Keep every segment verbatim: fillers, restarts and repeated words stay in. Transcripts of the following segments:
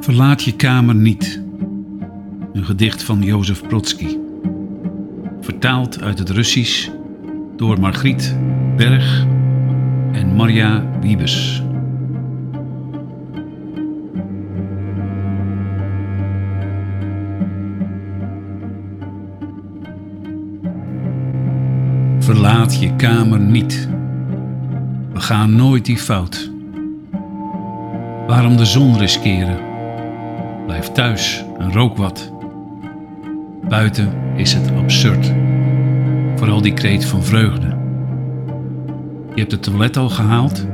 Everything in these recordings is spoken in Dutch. Verlaat je kamer niet. Een gedicht van Jozef Protsky. Vertaald uit het Russisch door Margriet Berg en Maria Wiebes. Verlaat je kamer niet. We gaan nooit die fout. Waarom de zon riskeren? Blijf thuis en rook wat. Buiten is het absurd. Vooral die kreet van vreugde. Je hebt het toilet al gehaald?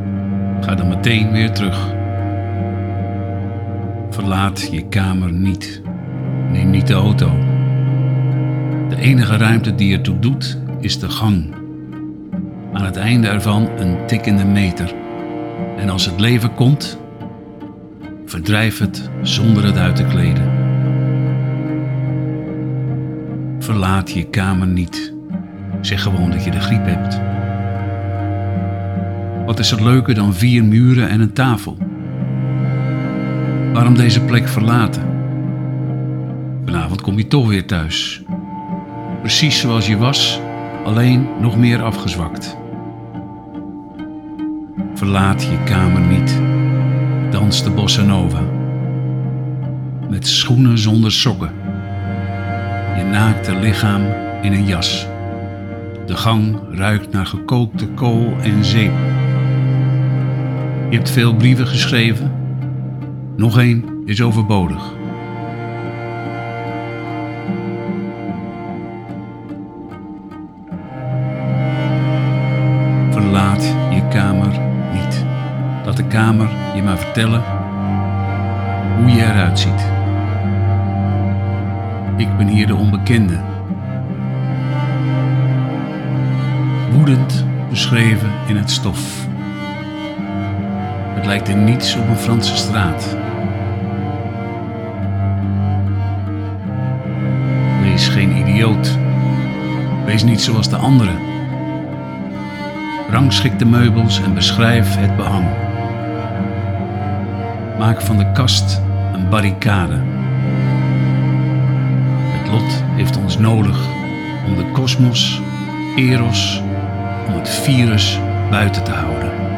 Ga dan meteen weer terug. Verlaat je kamer niet. Neem niet de auto. De enige ruimte die ertoe doet is de gang. Aan het einde ervan een tikkende meter. En als het leven komt, verdrijf het zonder het uit te kleden. Verlaat je kamer niet. Zeg gewoon dat je de griep hebt. Wat is er leuker dan vier muren en een tafel? Waarom deze plek verlaten? Vanavond kom je toch weer thuis. Precies zoals je was, alleen nog meer afgezwakt. Verlaat je kamer niet. Dans de bossa nova. Met schoenen zonder sokken. Je naakte lichaam in een jas. De gang ruikt naar gekookte kool en zeep. Je hebt veel brieven geschreven. Nog één is overbodig. Verlaat je kamer niet. Laat de kamer je maar vertellen hoe je eruit ziet. Ik ben hier de onbekende. Woedend beschreven in het stof. Het lijkt er niets op een Franse straat. Wees geen idioot. Wees niet zoals de anderen. Rangschik de meubels en beschrijf het behang. Maak van de kast een barricade. Het lot heeft ons nodig om de kosmos, Eros, om het virus buiten te houden.